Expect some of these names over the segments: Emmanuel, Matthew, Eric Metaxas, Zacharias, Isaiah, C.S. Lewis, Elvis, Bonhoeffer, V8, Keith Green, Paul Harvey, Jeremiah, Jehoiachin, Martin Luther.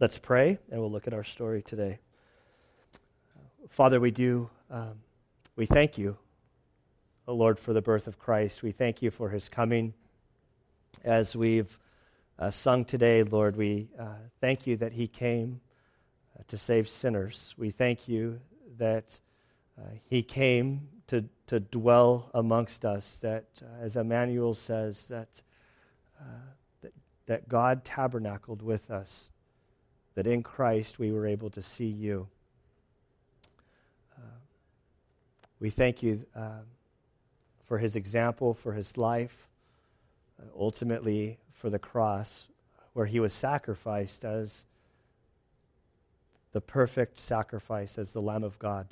Let's pray, and we'll look at our story today. Father, we thank you, O Lord, for the birth of Christ. We thank you for his coming. As we've sung today, Lord, we thank you that he came to save sinners. We thank you that he came to dwell amongst us, that as Emmanuel says, that God tabernacled with us, that in Christ we were able to see you. We thank you for his example, for his life, ultimately for the cross, where he was sacrificed as the perfect sacrifice, as the Lamb of God,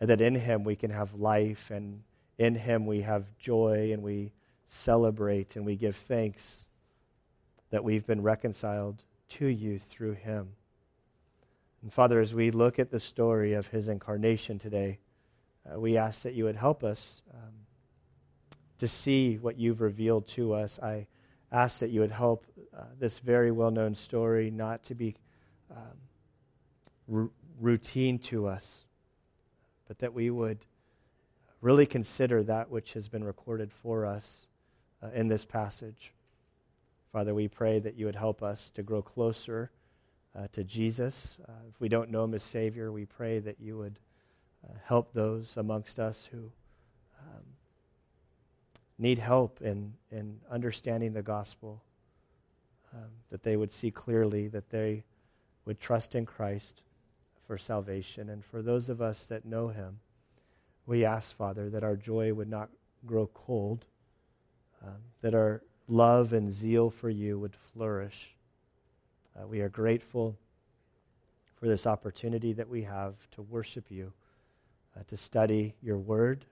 and that in him we can have life, and in him we have joy, and we celebrate, and we give thanks that we've been reconciled to you through him. And Father, as we look at the story of his incarnation today, we ask that you would help us to see what you've revealed to us. I ask that you would help this very well-known story not to be routine to us, but that we would really consider that which has been recorded for us in this passage. Father, we pray that you would help us to grow closer to Jesus. If we don't know him as Savior, we pray that you would help those amongst us who need help in understanding the gospel, that they would see clearly, that they would trust in Christ for salvation. And for those of us that know him, we ask, Father, that our joy would not grow cold, that our love and zeal for you would flourish. We are grateful for this opportunity that we have to worship you, to study your word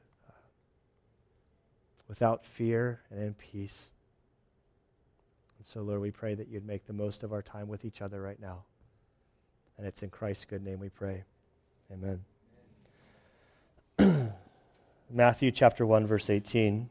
without fear and in peace. And so, Lord, we pray that you'd make the most of our time with each other right now. And it's in Christ's good name we pray. Amen. Amen. Matthew chapter 1, verse 18.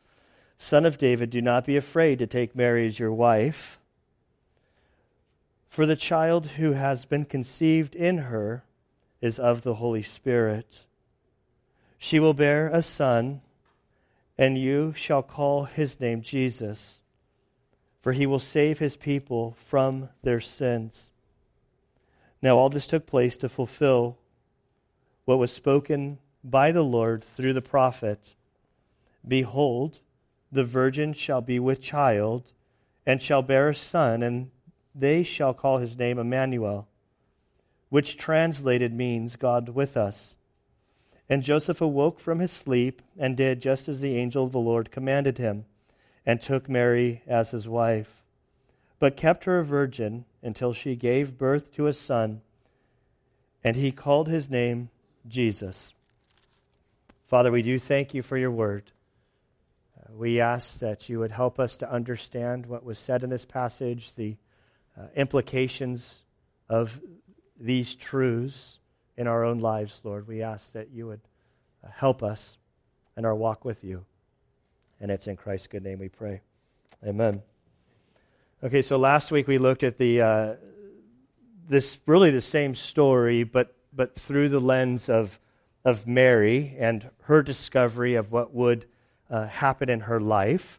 son of David, do not be afraid to take Mary as your wife, for the child who has been conceived in her is of the Holy Spirit. She will bear a son, and you shall call his name Jesus, for he will save his people from their sins. Now all this took place to fulfill what was spoken by the Lord through the prophet. Behold, the virgin shall be with child and shall bear a son, and they shall call his name Emmanuel, which translated means God with us. And Joseph awoke from his sleep and did just as the angel of the Lord commanded him, and took Mary as his wife, but kept her a virgin until she gave birth to a son, and he called his name Jesus. Father, we do thank you for your word. We ask that you would help us to understand what was said in this passage, the implications of these truths in our own lives, Lord. We ask that you would help us in our walk with you. And it's in Christ's good name we pray. Amen. Okay, so last week we looked at the this really the same story, but through the lens of Mary and her discovery of what would happen in her life.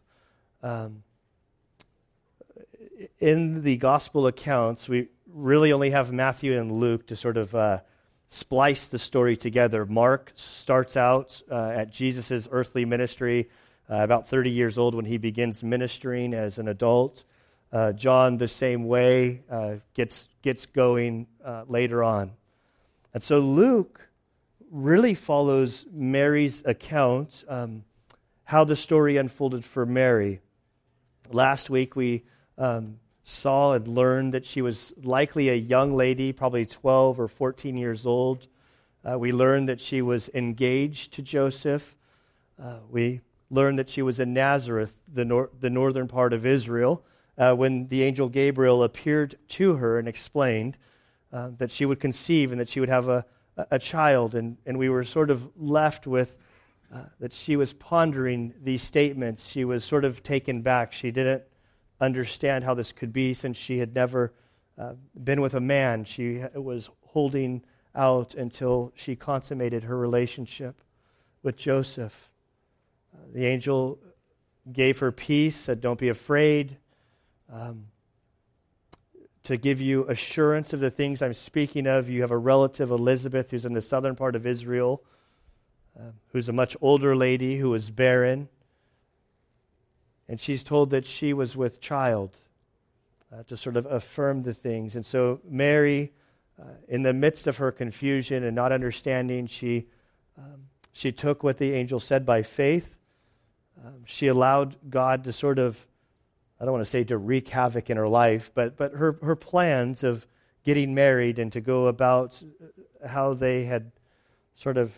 In the gospel accounts, we really only have Matthew and Luke to sort of splice the story together. Mark starts out at Jesus' earthly ministry, about 30 years old when he begins ministering as an adult. John, the same way, gets going later on. And so Luke really follows Mary's account, how the story unfolded for Mary. Last week, we Saul had learned that she was likely a young lady, probably 12 or 14 years old. We learned that she was engaged to Joseph. We learned that she was in Nazareth, the northern part of Israel, when the angel Gabriel appeared to her and explained that she would conceive and that she would have a child. And we were sort of left with that she was pondering these statements. She was sort of taken back. She didn't understand how this could be since she had never been with a man. She was holding out until she consummated her relationship with Joseph. The angel gave her peace, said, "Don't be afraid, to give you assurance of the things I'm speaking of. You have a relative, Elizabeth, who's in the southern part of Israel, who's a much older lady, who is barren." And she's told that she was with child to sort of affirm the things. And so Mary, in the midst of her confusion and not understanding, she took what the angel said by faith. She allowed God to sort of, I don't want to say to wreak havoc in her life, but her plans of getting married and to go about how they had sort of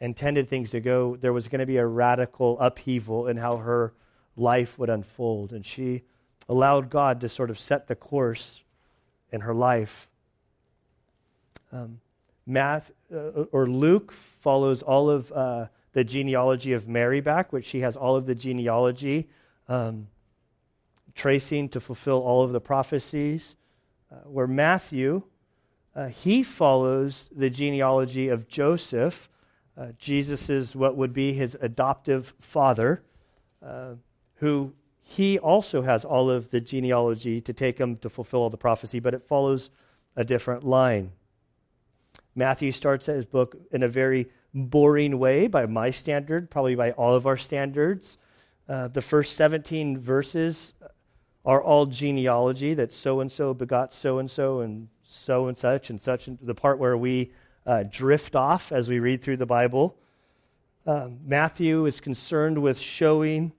intended things to go, there was going to be a radical upheaval in how her life would unfold. And she allowed God to sort of set the course in her life. Luke follows all of the genealogy of Mary back, which she has all of the genealogy tracing to fulfill all of the prophecies. Where Matthew, he follows the genealogy of Joseph, Jesus's what would be his adoptive father, who he also has all of the genealogy to take him to fulfill all the prophecy, but it follows a different line. Matthew starts his book in a very boring way by my standard, probably by all of our standards. The first 17 verses are all genealogy, that so-and-so begot so-and-so and so-and-such and such, and the part where we drift off as we read through the Bible. Matthew is concerned with showing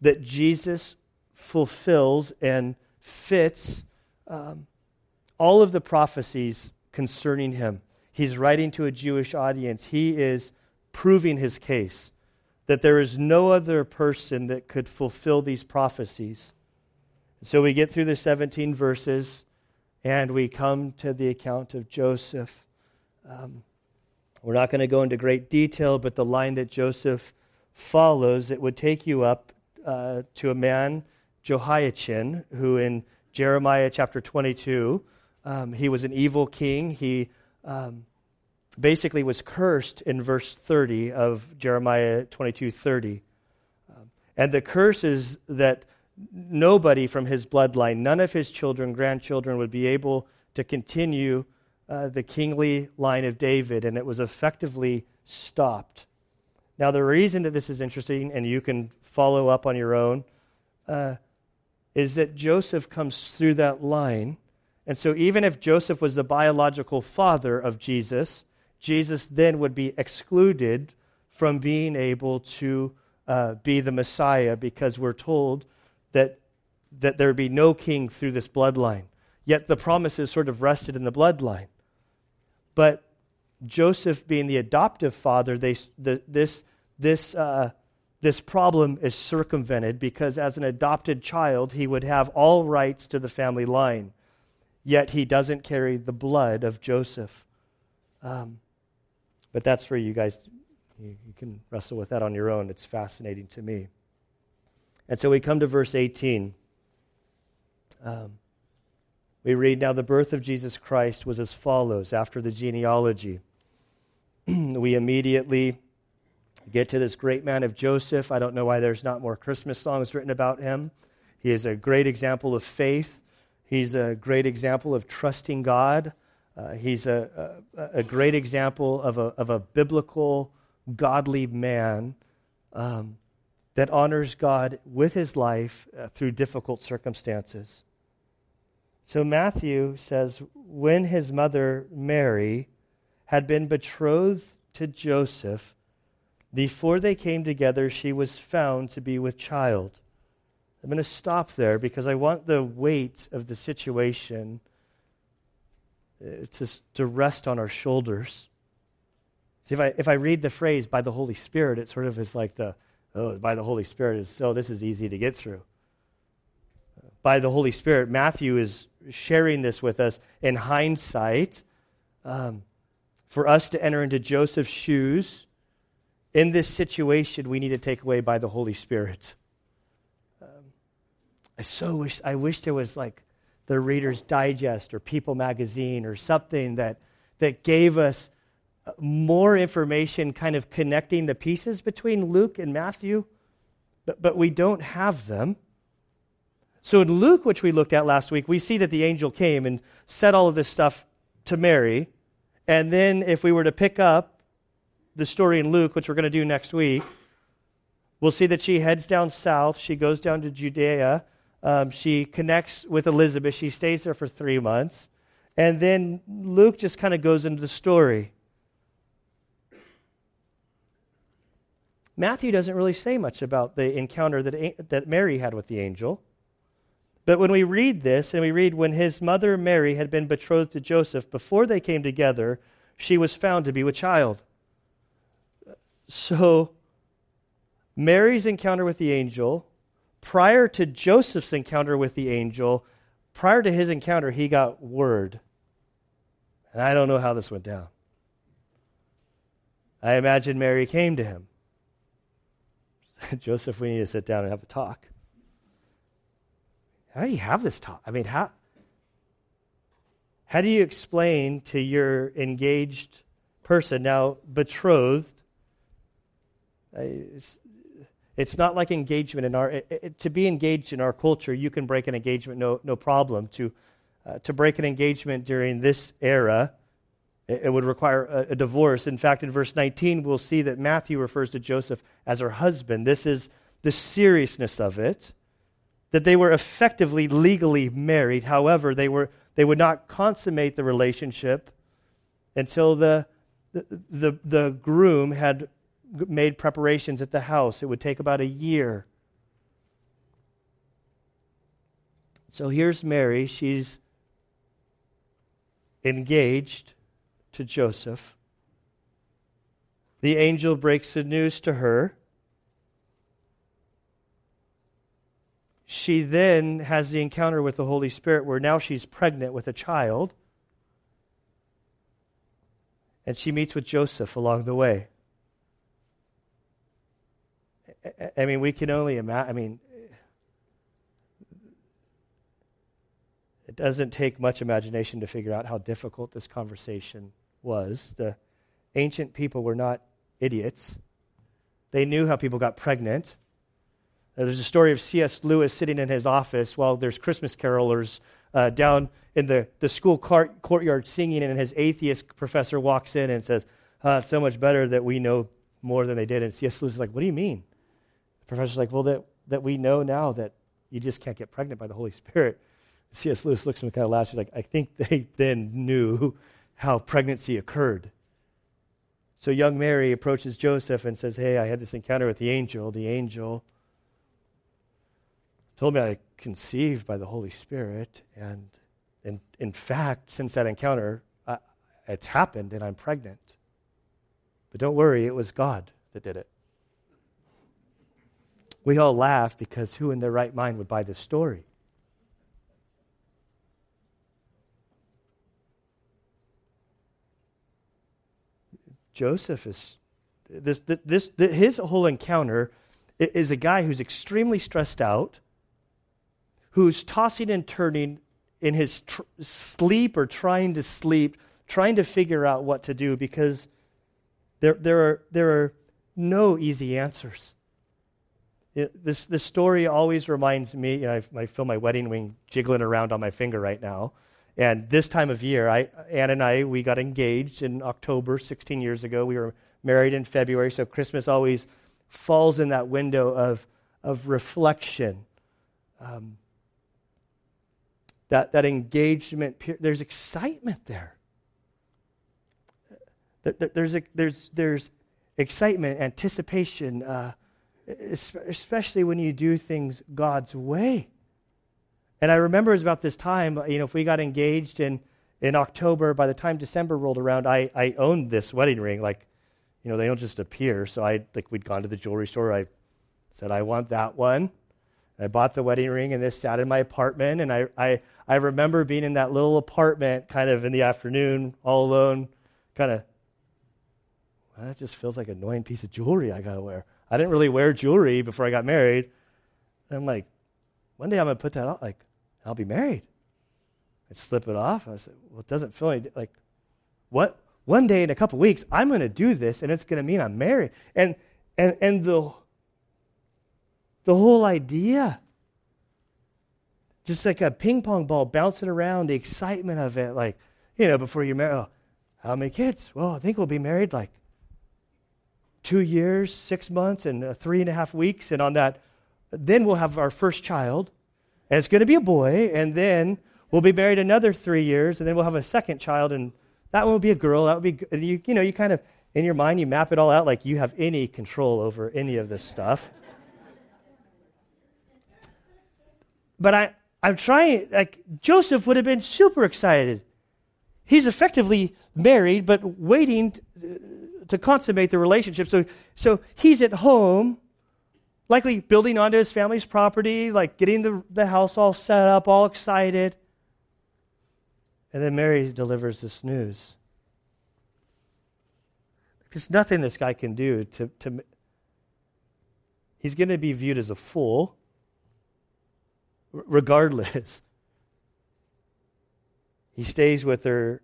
that Jesus fulfills and fits all of the prophecies concerning him. He's writing to a Jewish audience. He is proving his case that there is no other person that could fulfill these prophecies. So we get through the 17 verses and we come to the account of Joseph. We're not going to go into great detail, but the line that Joseph follows, it would take you up to a man, Jehoiachin, who in Jeremiah chapter 22, he was an evil king. He basically was cursed in verse 30 of Jeremiah 22:30. And the curse is that nobody from his bloodline, none of his children, grandchildren, would be able to continue the kingly line of David, and it was effectively stopped. Now, the reason that this is interesting, and you can follow up on your own, is that Joseph comes through that line. And so even if Joseph was the biological father of Jesus, Jesus then would be excluded from being able to be the Messiah, because we're told that there would be no king through this bloodline. Yet the promises sort of rested in the bloodline. But Joseph being the adoptive father, this problem is circumvented, because as an adopted child, he would have all rights to the family line. Yet he doesn't carry the blood of Joseph. But that's for you guys. You can wrestle with that on your own. It's fascinating to me. And so we come to verse 18. We read, "Now the birth of Jesus Christ was as follows," after the genealogy. We immediately get to this great man of Joseph. I don't know why there's not more Christmas songs written about him. He is a great example of faith. He's a great example of trusting God. He's a great example of a biblical, godly man that honors God with his life through difficult circumstances. So Matthew says, when his mother Mary had been betrothed to Joseph, before they came together, she was found to be with child I'm going to stop there because I want the weight of the situation to rest on our shoulders. See, if I read the phrase by the Holy Spirit, it sort of is like by the Holy Spirit is so this is easy to get through. By the Holy Spirit, Matthew is sharing this with us in hindsight. For us to enter into Joseph's shoes, in this situation, we need to take away by the Holy Spirit. I wish there was like the Reader's Digest or People Magazine or something that gave us more information kind of connecting the pieces between Luke and Matthew, but we don't have them. So in Luke, which we looked at last week, we see that the angel came and said all of this stuff to Mary. And then if we were to pick up the story in Luke, which we're going to do next week, we'll see that she heads down south. She goes down to Judea. She connects with Elizabeth. She stays there for 3 months. And then Luke just kind of goes into the story. Matthew doesn't really say much about the encounter that Mary had with the angel. But when we read this, and we read, when his mother Mary had been betrothed to Joseph, before they came together, she was found to be with child. So Mary's encounter with the angel, prior to Joseph's encounter with the angel, prior to his encounter, he got word. And I don't know how this went down. I imagine Mary came to him. Joseph, we need to sit down and have a talk. How do you have this talk? I mean, how do you explain to your engaged person, now betrothed? It's not like engagement in our... To be engaged in our culture, you can break an engagement, no problem. To break an engagement during this era, it would require a divorce. In fact, in verse 19, we'll see that Matthew refers to Joseph as her husband. This is the seriousness of it, that they were effectively legally married. However, they would not consummate the relationship until the groom had made preparations at the house. It would take about a year. So here's Mary. She's engaged to Joseph. The angel breaks the news to her. She then has the encounter with the Holy Spirit where now she's pregnant with a child. And she meets with Joseph along the way. I mean, we can only imagine. I mean, it doesn't take much imagination to figure out how difficult this conversation was. The ancient people were not idiots. They knew how people got pregnant. There's a story of C.S. Lewis sitting in his office while there's Christmas carolers down in the school courtyard singing, and his atheist professor walks in and says, it's so much better that we know more than they did. And C.S. Lewis is like, what do you mean? The professor's like, well, that we know now that you just can't get pregnant by the Holy Spirit. C.S. Lewis looks at him and kind of laughs. He's like, I think they then knew how pregnancy occurred. So young Mary approaches Joseph and says, hey, I had this encounter with the angel. The angel told me I conceived by the Holy Spirit, and in fact, since that encounter, it's happened, and I'm pregnant. But don't worry, it was God that did it. We all laugh because who in their right mind would buy this story? Joseph is his whole encounter is a guy who's extremely stressed out, who's tossing and turning in his sleep or trying to sleep, trying to figure out what to do, because there are no easy answers. This story always reminds me, you know, I feel my wedding ring jiggling around on my finger right now, and this time of year, Ann and I got engaged in October 16 years ago. We were married in February, so Christmas always falls in that window of reflection. That engagement, there's excitement there. There's excitement, anticipation, especially when you do things God's way. And I remember it was about this time, you know, if we got engaged in October, by the time December rolled around, I owned this wedding ring. Like, you know, they don't just appear. So we'd gone to the jewelry store. I said, I want that one. I bought the wedding ring, and this sat in my apartment. And I remember being in that little apartment kind of in the afternoon, all alone, kind of, well, that just feels like an annoying piece of jewelry I got to wear. I didn't really wear jewelry before I got married. And I'm like, one day I'm going to put that on, like, I'll be married. I'd slip it off. I said, well, it doesn't feel like, what? One day in a couple weeks, I'm going to do this, and it's going to mean I'm married. And the whole idea, just like a ping pong ball bouncing around, the excitement of it, like, you know, before you're married, oh, how many kids? Well, I think we'll be married like 2 years, 6 months, and 3.5 weeks, and on that, then we'll have our first child, and it's going to be a boy, and then we'll be married another 3 years, and then we'll have a second child, and that one will be a girl. That would be good. You know, you kind of, in your mind, you map it all out like you have any control over any of this stuff. But I'm trying, like, Joseph would have been super excited. He's effectively married, but waiting to consummate the relationship. So he's at home, likely building onto his family's property, like getting the house all set up, all excited. And then Mary delivers this news. There's nothing this guy can do to he's going to be viewed as a fool regardless. He stays with her.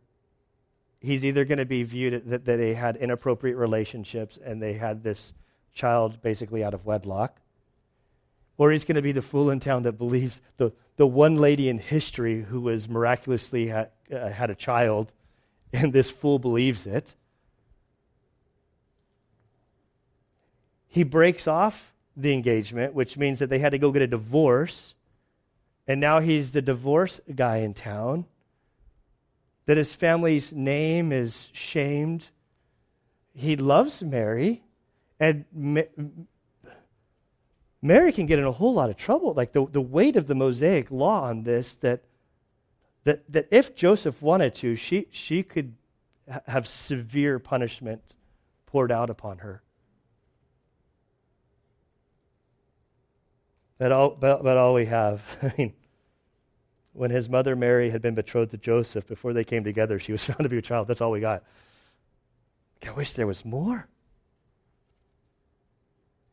He's either going to be viewed that they had inappropriate relationships and they had this child basically out of wedlock, or he's going to be the fool in town that believes the one lady in history who was miraculously had a child, and this fool believes it. He breaks off the engagement, which means that they had to go get a divorce, and now he's the divorce guy in town, that his family's name is shamed. He loves Mary, and Mary can get in a whole lot of trouble. Like the weight of the Mosaic law on this, that if Joseph wanted to, she could have severe punishment poured out upon her. But all we have, I mean, when his mother Mary had been betrothed to Joseph, before they came together, she was found to be a child. That's all we got. I wish there was more.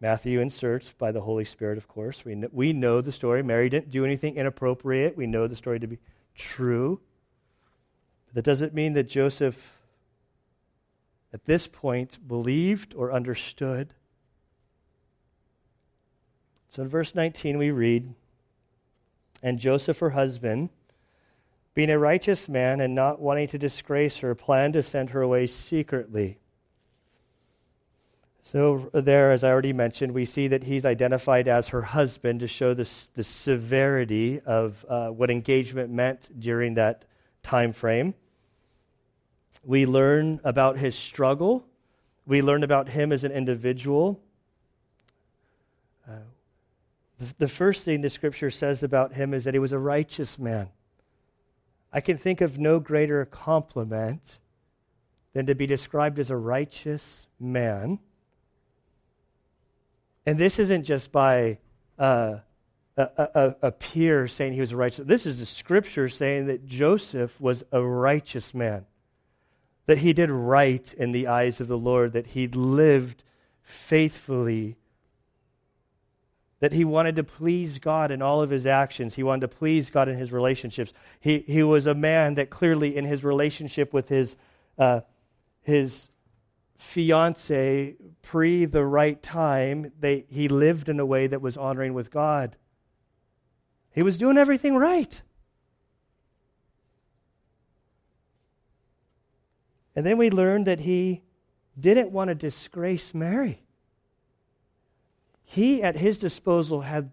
Matthew inserts by the Holy Spirit, of course. We know the story. Mary didn't do anything inappropriate. We know the story to be true. That doesn't mean that Joseph, at this point, believed or understood. So in verse 19 we read, "And Joseph, her husband, being a righteous man and not wanting to disgrace her, planned to send her away secretly." So there, as I already mentioned, we see that he's identified as her husband to show the severity of what engagement meant during that time frame. We learn about his struggle. We learn about him as an individual. The first thing the Scripture says about him is that he was a righteous man. I can think of no greater compliment than to be described as a righteous man. And this isn't just by a peer saying he was a righteous man. This is the Scripture saying that Joseph was a righteous man, that he did right in the eyes of the Lord, that he lived faithfully, that he wanted to please God in all of his actions. He wanted to please God in his relationships. He was a man that clearly in his relationship with his fiance, pre the right time, he lived in a way that was honoring with God. He was doing everything right. And then we learned that he didn't want to disgrace Mary. He, at his disposal, had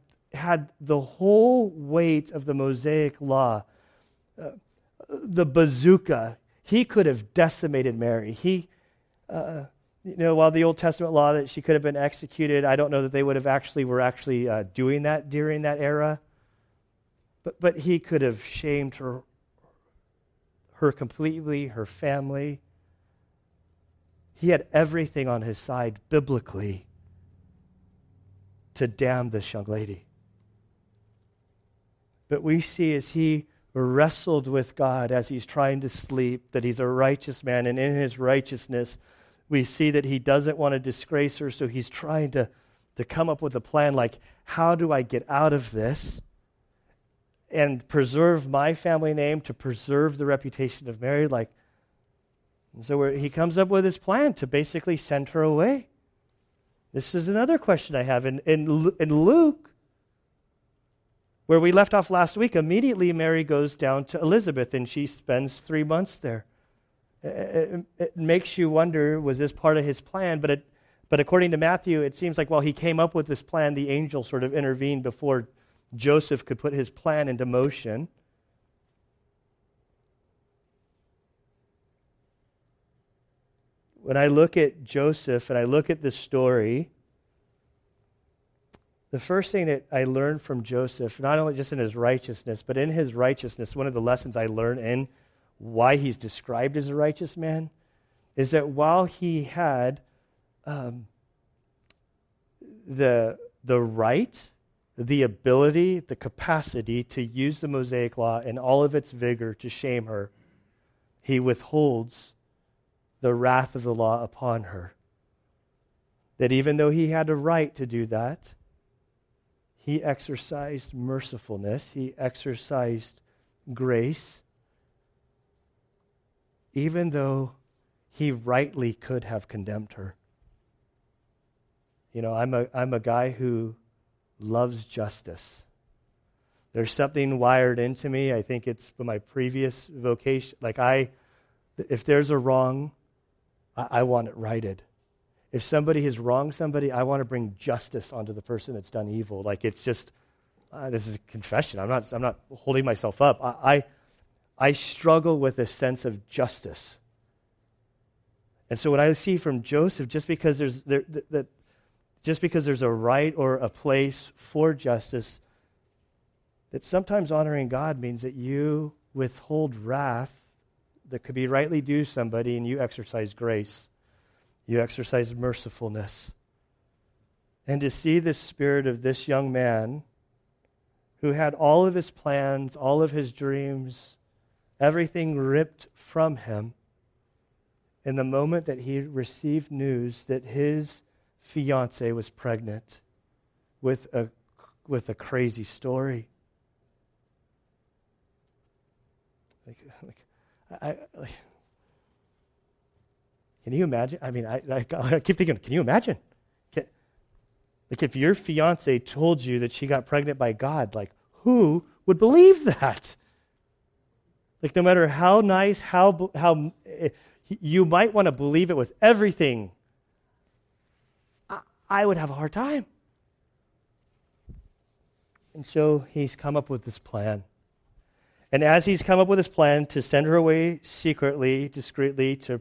the whole weight of the Mosaic law, the bazooka. He could have decimated Mary. He you know, while the Old Testament law that she could have been executed, I don't know that they would have were actually doing that during that era. But he could have shamed her completely, her family. He had everything on his side biblically to damn this young lady. But we see as he wrestled with God as he's trying to sleep, that he's a righteous man, and in his righteousness, we see that he doesn't want to disgrace her, so he's trying to come up with a plan like, how do I get out of this and preserve my family name, to preserve the reputation of Mary? Like, and so he comes up with his plan to basically send her away. This is another question I have. In Luke, where we left off last week, immediately Mary goes down to Elizabeth, and she spends 3 months there. It makes you wonder, was this part of his plan? But according to Matthew, it seems like while he came up with this plan, the angel sort of intervened before Joseph could put his plan into motion. When I look at Joseph and I look at this story, the first thing that I learned from Joseph, not only just in his righteousness, but in his righteousness, one of the lessons I learned in why he's described as a righteous man, is that while he had the right, the ability, the capacity to use the Mosaic Law in all of its vigor to shame her, he withholds the wrath of the law upon her. That even though he had a right to do that, he exercised mercifulness, he exercised grace, even though he rightly could have condemned her. You know, I'm a guy who loves justice. There's something wired into me. I think it's from my previous vocation. Like if there's a wrong, I want it righted. If somebody has wronged somebody, I want to bring justice onto the person that's done evil. Like it's just, this is a confession. I'm not holding myself up. I struggle with a sense of justice. And so what I see from Joseph, just because there's a right or a place for justice, that sometimes honoring God means that you withhold wrath that could be rightly due somebody, and you exercise grace. You exercise mercifulness. And to see the spirit of this young man who had all of his plans, all of his dreams, everything ripped from him, in the moment that he received news that his fiancée was pregnant with a crazy story. Can you imagine? I mean, I keep thinking, can you imagine? Like if your fiance told you that she got pregnant by God, like who would believe that? Like no matter how nice, how you might want to believe it with everything, I would have a hard time. And so he's come up with this plan. And as he's come up with his plan to send her away secretly, discreetly, to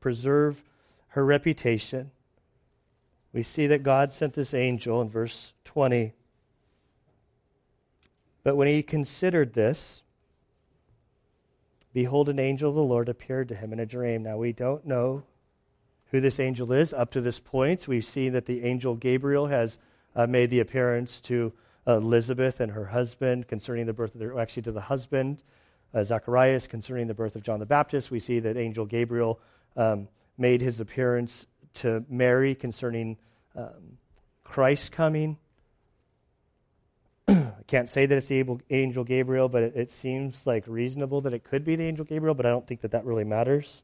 preserve her reputation, we see that God sent this angel in verse 20. But when he considered this, behold, an angel of the Lord appeared to him in a dream. Now, we don't know who this angel is up to this point. We've seen that the angel Gabriel has made the appearance to Elizabeth and her husband concerning the birth of to the husband, Zacharias, concerning the birth of John the Baptist. We see that angel Gabriel made his appearance to Mary concerning Christ's coming. I can't say that it's the angel Gabriel, but it seems like reasonable that it could be the angel Gabriel, but I don't think that really matters.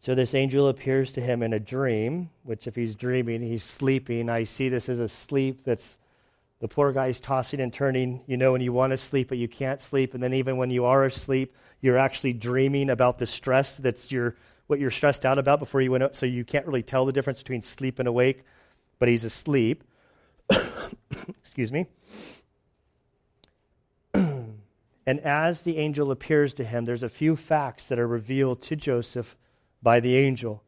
So this angel appears to him in a dream, which if he's dreaming, he's sleeping. I see this as a sleep that's the poor guy's tossing and turning, you know, and you want to sleep, but you can't sleep. And then even when you are asleep, you're actually dreaming about the stress that's what you're stressed out about before you went up. So you can't really tell the difference between sleep and awake, but he's asleep. Excuse me. And as the angel appears to him, there's a few facts that are revealed to Joseph by the angel.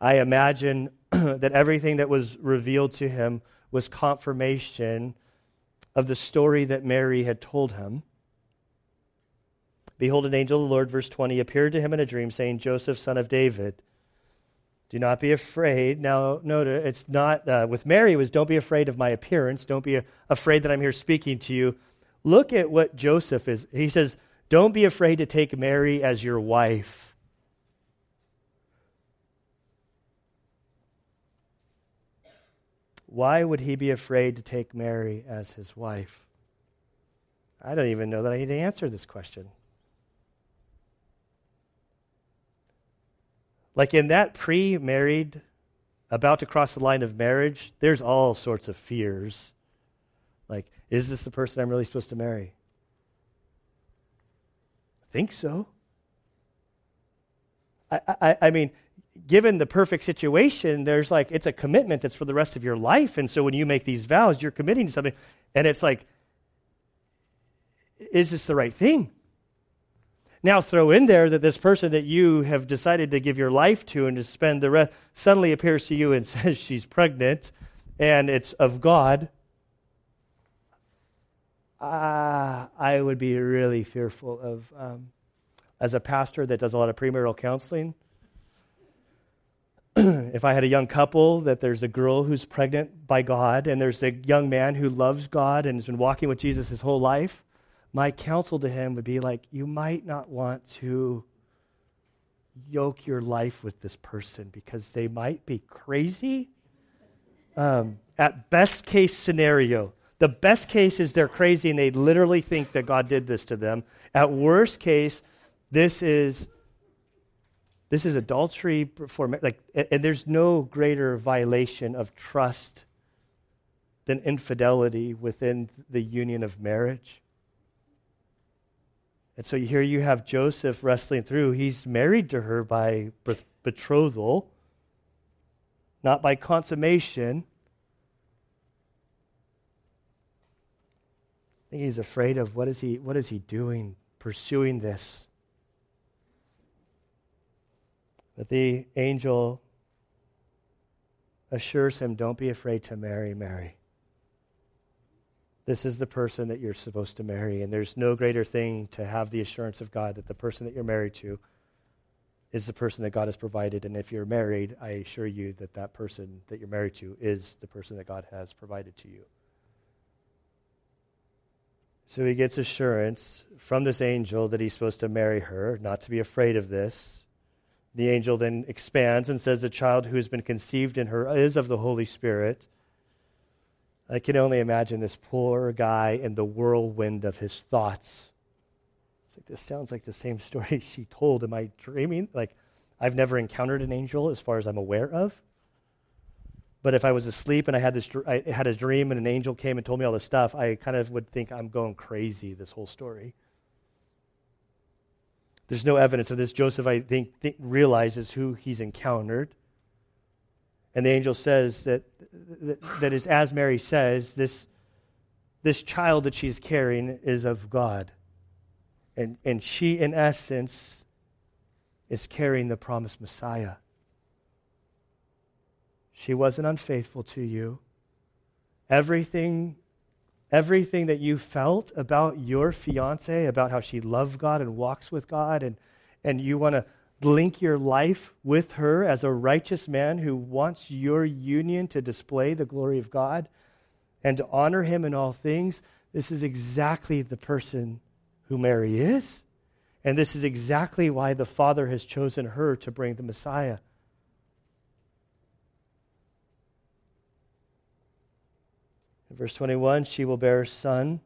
I imagine that everything that was revealed to him was confirmation of the story that Mary had told him. Behold, an angel of the Lord, verse 20, appeared to him in a dream, saying, Joseph, son of David, do not be afraid. Now, notice, it's not with Mary, it was don't be afraid of my appearance. Don't be afraid that I'm here speaking to you. Look at what Joseph is. He says, don't be afraid to take Mary as your wife. Why would he be afraid to take Mary as his wife? I don't even know that I need to answer this question. Like in that pre-married, about to cross the line of marriage, there's all sorts of fears. Like, is this the person I'm really supposed to marry? I think so. I mean, given the perfect situation, there's like, it's a commitment that's for the rest of your life. And so when you make these vows, you're committing to something. And it's like, is this the right thing? Now throw in there that this person that you have decided to give your life to and to spend the rest suddenly appears to you and says she's pregnant and it's of God. I would be really fearful of, as a pastor that does a lot of premarital counseling, if I had a young couple that there's a girl who's pregnant by God and there's a young man who loves God and has been walking with Jesus his whole life, my counsel to him would be like, you might not want to yoke your life with this person because they might be crazy. At best case scenario, the best case is they're crazy and they literally think that God did this to them. At worst case, this is adultery before, like, and there's no greater violation of trust than infidelity within the union of marriage. And so here you have Joseph wrestling through. He's married to her by betrothal, not by consummation. I think he's afraid of what is he doing, pursuing this. But the angel assures him, don't be afraid to marry Mary. This is the person that you're supposed to marry, and there's no greater thing to have the assurance of God that the person that you're married to is the person that God has provided, and if you're married, I assure you that that person that you're married to is the person that God has provided to you. So he gets assurance from this angel that he's supposed to marry her, not to be afraid of this. The angel then expands and says the child who has been conceived in her is of the Holy Spirit. I can only imagine this poor guy in the whirlwind of his thoughts. It's like, this sounds like the same story she told. Am I dreaming? Like, I've never encountered an angel as far as I'm aware of. But if I was asleep and I had a dream and an angel came and told me all this stuff, I kind of would think I'm going crazy this whole story. There's no evidence of this. Joseph, I think realizes who he's encountered. And the angel says that is, as Mary says, this child that she's carrying is of God. And she, in essence, is carrying the promised Messiah. She wasn't unfaithful to you. Everything that you felt about your fiancé, about how she loved God and walks with God, and you want to link your life with her as a righteous man who wants your union to display the glory of God and to honor him in all things. This is exactly the person who Mary is. And this is exactly why the Father has chosen her to bring the Messiah. In verse 21, she will bear a son,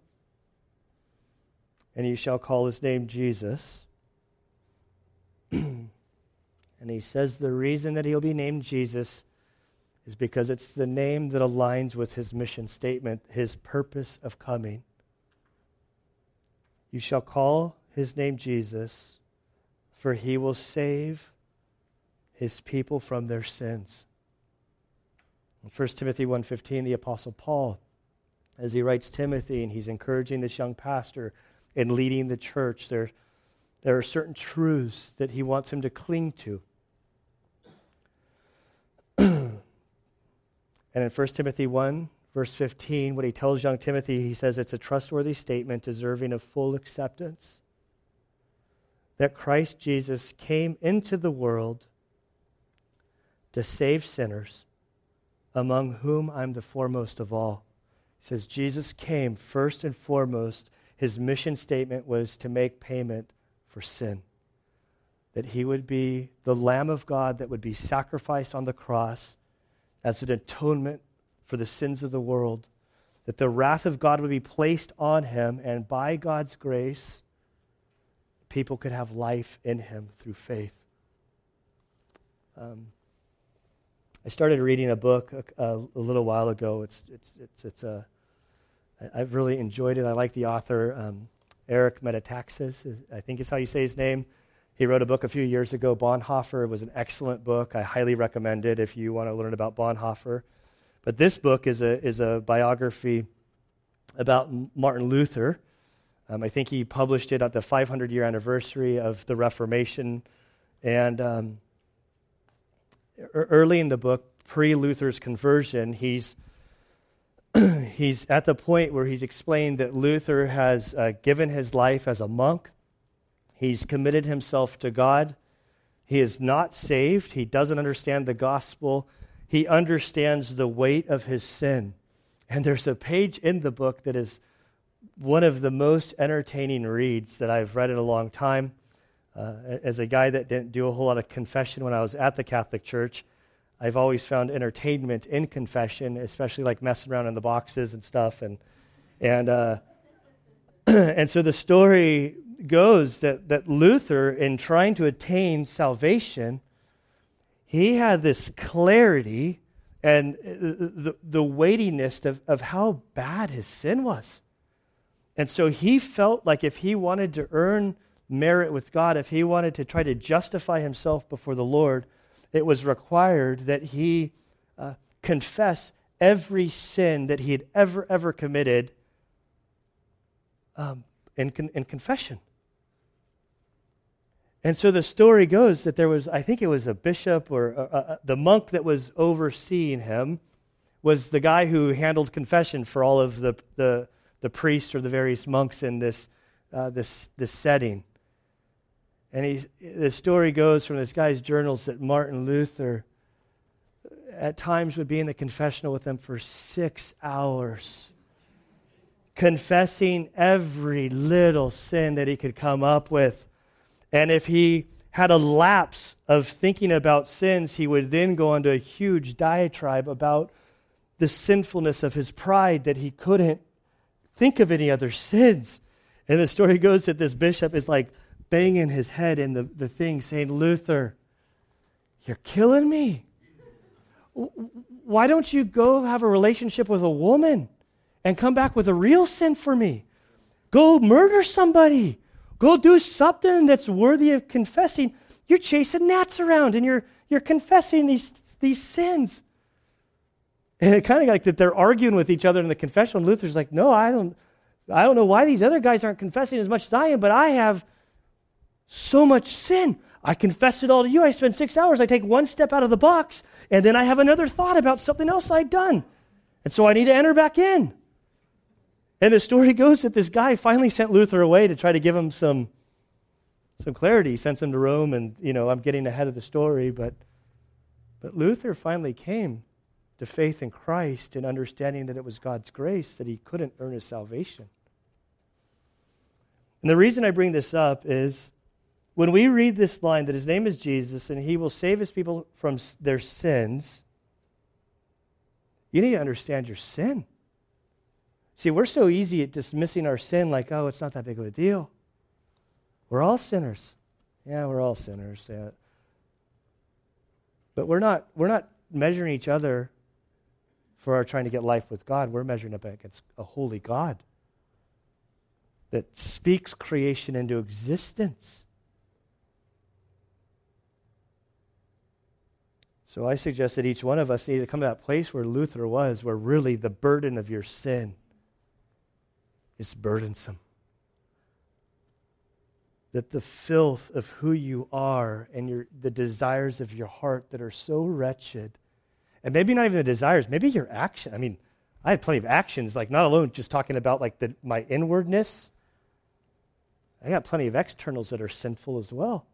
and you shall call his name Jesus. And he says the reason that he'll be named Jesus is because it's the name that aligns with his mission statement, his purpose of coming. You shall call his name Jesus, for he will save his people from their sins. In 1 Timothy 1:15, the Apostle Paul, as he writes Timothy, and he's encouraging this young pastor in leading the church. There are certain truths that he wants him to cling to. And in 1 Timothy 1, verse 15, what he tells young Timothy, he says it's a trustworthy statement deserving of full acceptance, that Christ Jesus came into the world to save sinners, among whom I'm the foremost of all. He says Jesus came first and foremost. His mission statement was to make payment for sin, that he would be the Lamb of God that would be sacrificed on the cross as an atonement for the sins of the world, that the wrath of God would be placed on him, and by God's grace, people could have life in him through faith. I started reading a book a little while ago. I've really enjoyed it. I like the author, Eric Metaxas, I think is how you say his name. He wrote a book a few years ago, Bonhoeffer. It was an excellent book. I highly recommend it if you want to learn about Bonhoeffer. But this book is a biography about Martin Luther. I think he published it at the 500-year anniversary of the Reformation. And early in the book, pre-Luther's conversion, he's at the point where he's explained that Luther has given his life as a monk. He's committed himself to God. He is not saved. He doesn't understand the gospel. He understands the weight of his sin. And there's a page in the book that is one of the most entertaining reads that I've read in a long time. As a guy that didn't do a whole lot of confession when I was at the Catholic Church, I've always found entertainment in confession, especially like messing around in the boxes and stuff. And so the story goes that Luther, in trying to attain salvation, he had this clarity and the weightiness of how bad his sin was. And so he felt like if he wanted to earn merit with God, if he wanted to try to justify himself before the Lord, it was required that he confess every sin that he had ever committed in confession. And so the story goes that there was, I think it was a bishop or the monk that was overseeing him was the guy who handled confession for all of the priests or the various monks in this setting. And the story goes from this guy's journals that Martin Luther at times would be in the confessional with him for 6 hours, confessing every little sin that he could come up with. And if he had a lapse of thinking about sins, he would then go into a huge diatribe about the sinfulness of his pride, that he couldn't think of any other sins. And the story goes that this bishop is like banging his head in the thing, saying, "Luther, you're killing me. Why don't you go have a relationship with a woman and come back with a real sin for me? Go murder somebody. Go do something that's worthy of confessing. You're chasing gnats around and you're confessing these sins." And it kind of like that they're arguing with each other in the confessional. And Luther's like, "No, I don't know why these other guys aren't confessing as much as I am, but I have so much sin. I confess it all to you. I spend 6 hours. I take one step out of the box, and then I have another thought about something else I'd done. And so I need to enter back in." And the story goes that this guy finally sent Luther away to try to give him some clarity. He sends him to Rome, and I'm getting ahead of the story, but Luther finally came to faith in Christ and understanding that it was God's grace, that he couldn't earn his salvation. And the reason I bring this up is when we read this line that his name is Jesus and he will save his people from their sins, you need to understand your sin. See, we're so easy at dismissing our sin like, oh, it's not that big of a deal. We're all sinners. Yeah, we're all sinners. Yeah. But we're not measuring each other for our trying to get life with God. We're measuring up against a holy God that speaks creation into existence. So I suggest that each one of us need to come to that place where Luther was, where really the burden of your sin is burdensome. that the filth of who you are and the desires of your heart that are so wretched, and maybe not even the desires, maybe your action. I mean, I had plenty of actions, like not alone just talking about like my inwardness. I got plenty of externals that are sinful as well.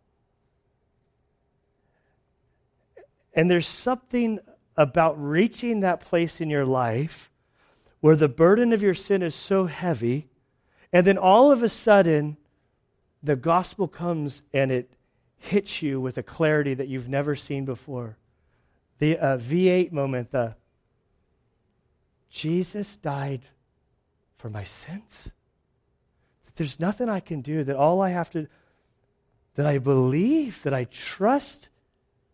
And there's something about reaching that place in your life where the burden of your sin is so heavy, and then all of a sudden, the gospel comes and it hits you with a clarity that you've never seen before. The V8 moment, the Jesus died for my sins. That there's nothing I can do, that all I have to, that I believe, that I trust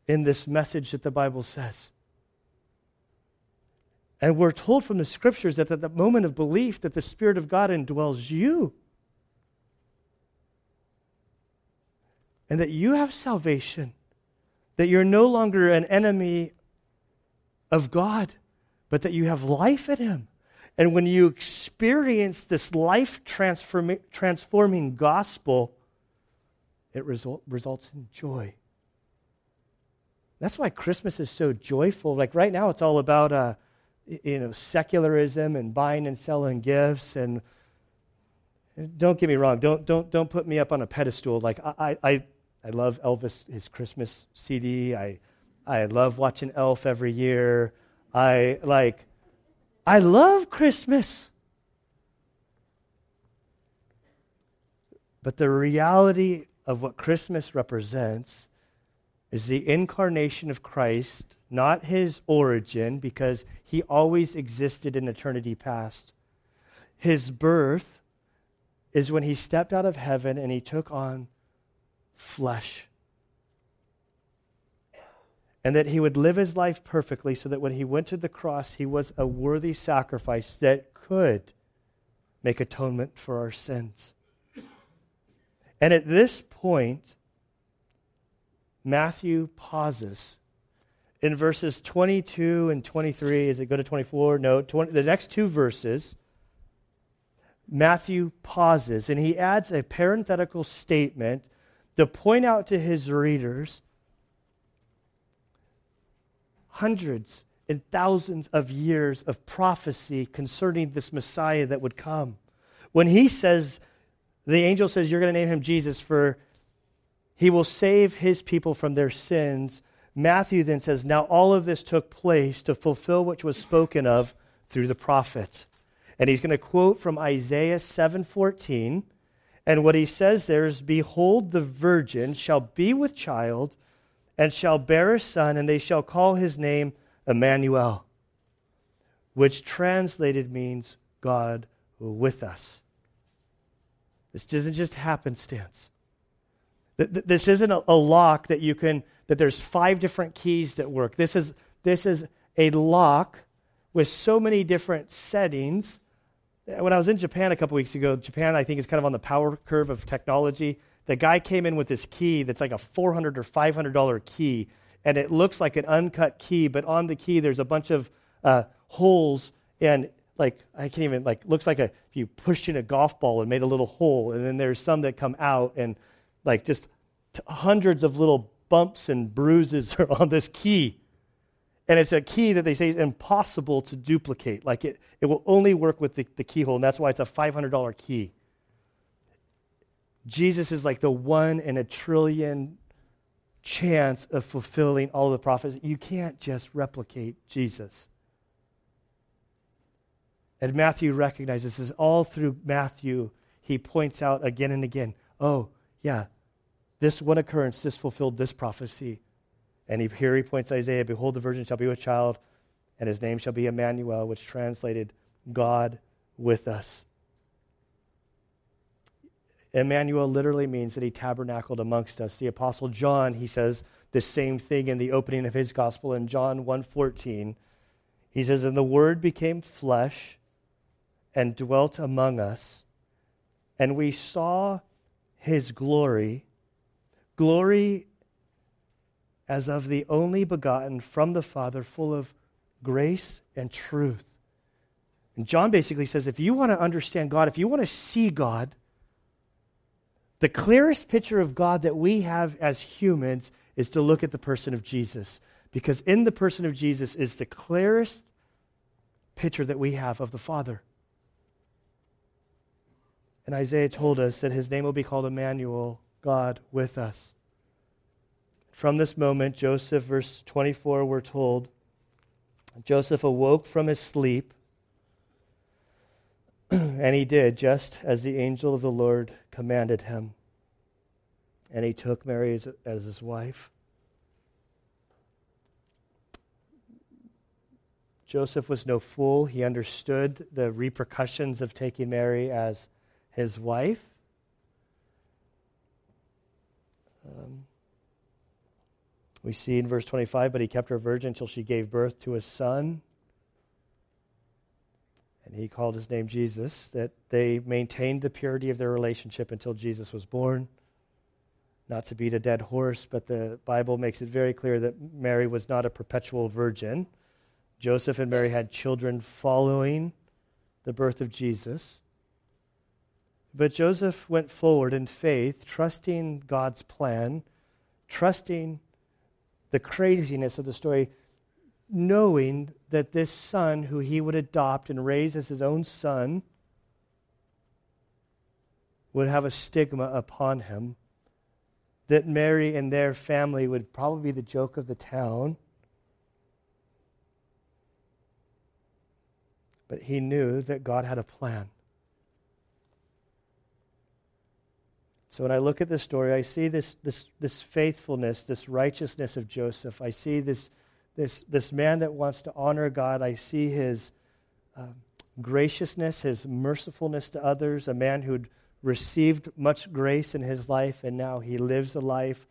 in this message that the Bible says. And we're told from the Scriptures that at the moment of belief that the Spirit of God indwells you. And that you have salvation. That you're no longer an enemy of God, but that you have life in Him. And when you experience this life transforming gospel, it results in joy. That's why Christmas is so joyful. Like right now it's all about secularism and buying and selling gifts, and don't get me wrong, don't put me up on a pedestal. Like I love Elvis, his Christmas CD. I love watching Elf every year. I love Christmas. But the reality of what Christmas represents is the incarnation of Christ, not his origin, because he always existed in eternity past. His birth is when he stepped out of heaven and he took on flesh. And that he would live his life perfectly so that when he went to the cross, he was a worthy sacrifice that could make atonement for our sins. And at this point, Matthew pauses in verses 22 and 23. Is it go to 24? No, the next two verses, Matthew pauses and he adds a parenthetical statement to point out to his readers hundreds and thousands of years of prophecy concerning this Messiah that would come. When he says, the angel says, you're going to name him Jesus for He will save his people from their sins. Matthew then says, now all of this took place to fulfill what was spoken of through the prophets. And he's going to quote from Isaiah 7:14. And what he says there is, behold, the virgin shall be with child and shall bear a son, and they shall call his name Emmanuel, which translated means God with us. This isn't just happenstance. This isn't a lock that you can, that there's 5 different keys that work. This is a lock with so many different settings. When I was in Japan a couple weeks ago, Japan I think is kind of on the power curve of technology. The guy came in with this key that's like a $400 or $500 key, and it looks like an uncut key, but on the key there's a bunch of holes, and like I can't even, like looks like if you pushed in a golf ball and made a little hole, and then there's some that come out, and like just hundreds of little bumps and bruises are on this key. And it's a key that they say is impossible to duplicate. Like it will only work with the keyhole, and that's why it's a $500 key. Jesus is like the 1 in a trillion chance of fulfilling all the prophecy. You can't just replicate Jesus. And Matthew recognizes this. All through Matthew, he points out again and again, oh, yeah, this one occurrence, this fulfilled this prophecy. And here he points Isaiah, behold, the virgin shall be with child, and his name shall be Emmanuel, which translated God with us. Emmanuel literally means that he tabernacled amongst us. The Apostle John, he says the same thing in the opening of his gospel in John 1:14. He says, and the Word became flesh and dwelt among us, and we saw His glory, glory as of the only begotten from the Father, full of grace and truth. And John basically says, if you want to understand God, if you want to see God, The clearest picture of God that we have as humans is to look at the person of Jesus, because in the person of Jesus is the clearest picture that we have of the Father. And Isaiah told us that his name will be called Emmanuel, God with us. From this moment, Joseph, verse 24, we're told, Joseph awoke from his sleep, and he did just as the angel of the Lord commanded him. And he took Mary as his wife. Joseph was no fool. He understood the repercussions of taking Mary as his wife. We see in verse 25, but he kept her virgin until she gave birth to a son. And he called his name Jesus, that they maintained the purity of their relationship until Jesus was born. Not to beat a dead horse, but the Bible makes it very clear that Mary was not a perpetual virgin. Joseph and Mary had children following the birth of Jesus. But Joseph went forward in faith, trusting God's plan, trusting the craziness of the story, knowing that this son who he would adopt and raise as his own son would have a stigma upon him, that Mary and their family would probably be the joke of the town. But he knew that God had a plan. So when I look at this story, I see this faithfulness, this righteousness of Joseph. I see this man that wants to honor God. I see his graciousness, his mercifulness to others, a man who'd received much grace in his life, and now he lives a life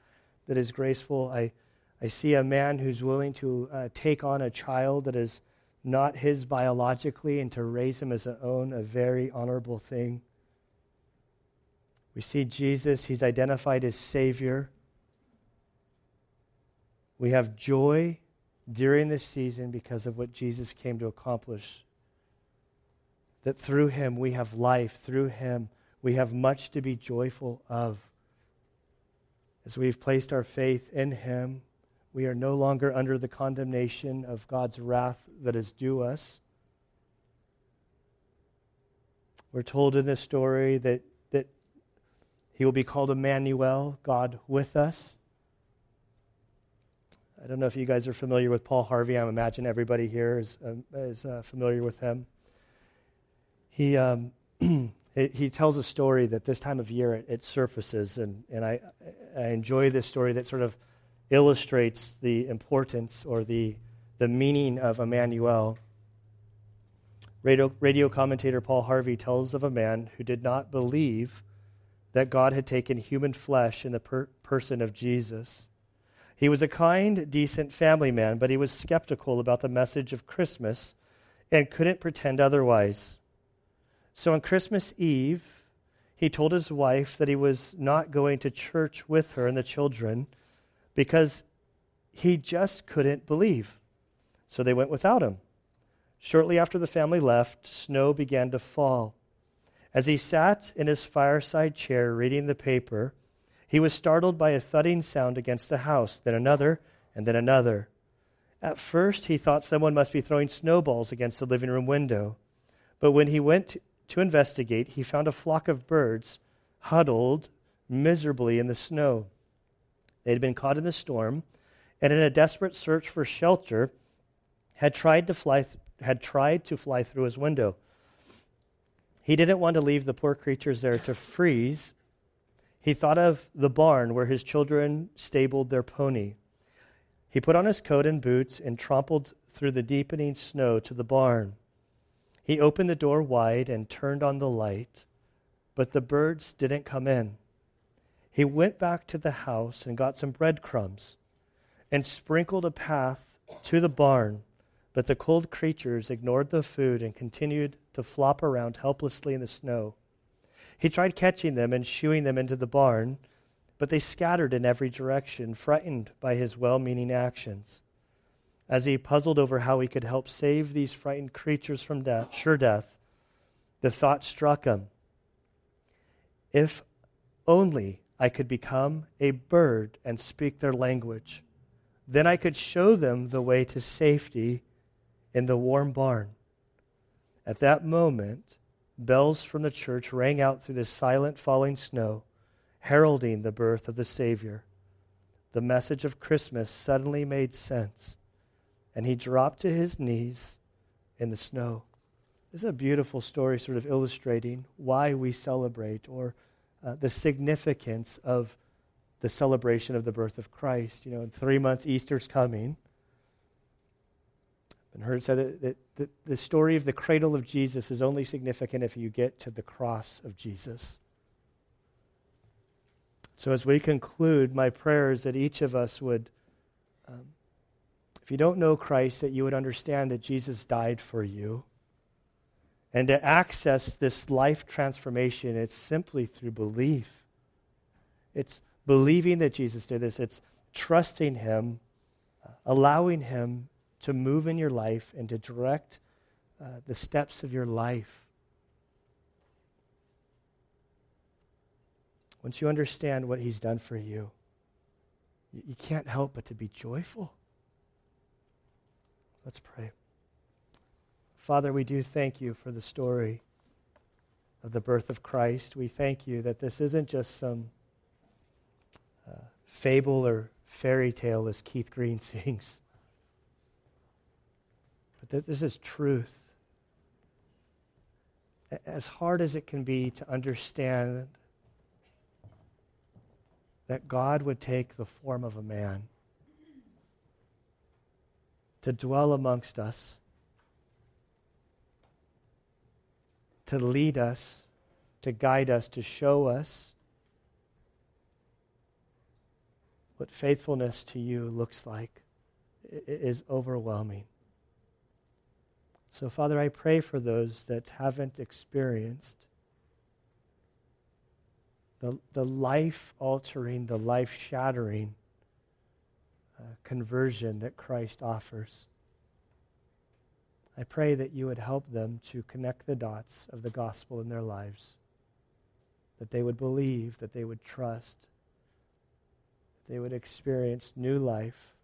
that is graceful. I see a man who's willing to take on a child that is not his biologically and to raise him as his own, a very honorable thing. We see Jesus, he's identified as Savior. We have joy during this season because of what Jesus came to accomplish. That through him we have life, through him we have much to be joyful of. As we've placed our faith in him, we are no longer under the condemnation of God's wrath that is due us. We're told in this story that he will be called Emmanuel, God with us. I don't know if you guys are familiar with Paul Harvey. I imagine everybody here is familiar with him. He tells a story that this time of year it surfaces, and I enjoy this story that sort of illustrates the importance or the meaning of Emmanuel. Radio commentator Paul Harvey tells of a man who did not believe that God had taken human flesh in the person of Jesus. He was a kind, decent family man, but he was skeptical about the message of Christmas and couldn't pretend otherwise. So on Christmas Eve, he told his wife that he was not going to church with her and the children because he just couldn't believe. So they went without him. Shortly after the family left, snow began to fall. As he sat in his fireside chair reading the paper, he was startled by a thudding sound against the house, then another, and then another. At first, he thought someone must be throwing snowballs against the living room window. But when he went to investigate, he found a flock of birds huddled miserably in the snow. They had been caught in the storm, and in a desperate search for shelter, had tried to fly through his window. He didn't want to leave the poor creatures there to freeze. He thought of the barn where his children stabled their pony. He put on his coat and boots and trampled through the deepening snow to the barn. He opened the door wide and turned on the light, but the birds didn't come in. He went back to the house and got some breadcrumbs and sprinkled a path to the barn, but the cold creatures ignored the food and continued to flop around helplessly in the snow. He tried catching them and shooing them into the barn, but they scattered in every direction, frightened by his well-meaning actions. As he puzzled over how he could help save these frightened creatures from sure death, the thought struck him. If Only I could become a bird and speak their language. Then I could show them the way to safety in the warm barn. At that moment, bells from the church rang out through the silent falling snow, heralding the birth of the Savior. The message of Christmas suddenly made sense, and he dropped to his knees in the snow. This is a beautiful story, sort of illustrating why we celebrate, or the significance of the celebration of the birth of Christ. You know, in 3 months, Easter's coming. I've been heard say that the story of the cradle of Jesus is only significant if you get to the cross of Jesus. So as we conclude, my prayer is that each of us would, if you don't know Christ, that you would understand that Jesus died for you. And to access this life transformation, it's simply through belief. It's believing that Jesus did this. It's trusting him, allowing him to move in your life and to direct the steps of your life. Once you understand what he's done for you, you can't help but to be joyful. Let's pray. Father, we do thank you for the story of the birth of Christ. We thank you that this isn't just some fable or fairy tale, as Keith Green sings, but that this is truth. As hard as it can be to understand that God would take the form of a man to dwell amongst us, to lead us, to guide us, to show us what faithfulness to you looks like, it is overwhelming. So, Father, I pray for those that haven't experienced the life-altering, the life-shattering conversion that Christ offers. I pray that you would help them to connect the dots of the gospel in their lives, that they would believe, that they would trust, that they would experience new life.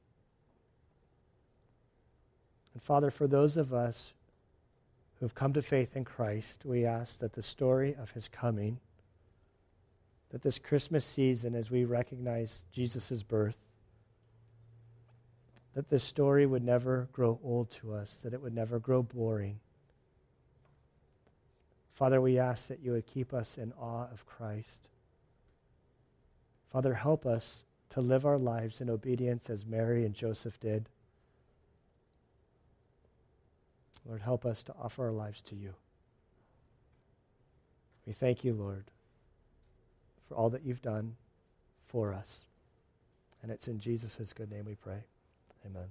And Father, for those of us who have come to faith in Christ, we ask that the story of his coming, that this Christmas season, as we recognize Jesus' birth, that this story would never grow old to us, that it would never grow boring. Father, we ask that you would keep us in awe of Christ. Father, help us to live our lives in obedience as Mary and Joseph did. Lord, help us to offer our lives to you. We thank you, Lord, for all that you've done for us. And it's in Jesus' good name we pray. Amen.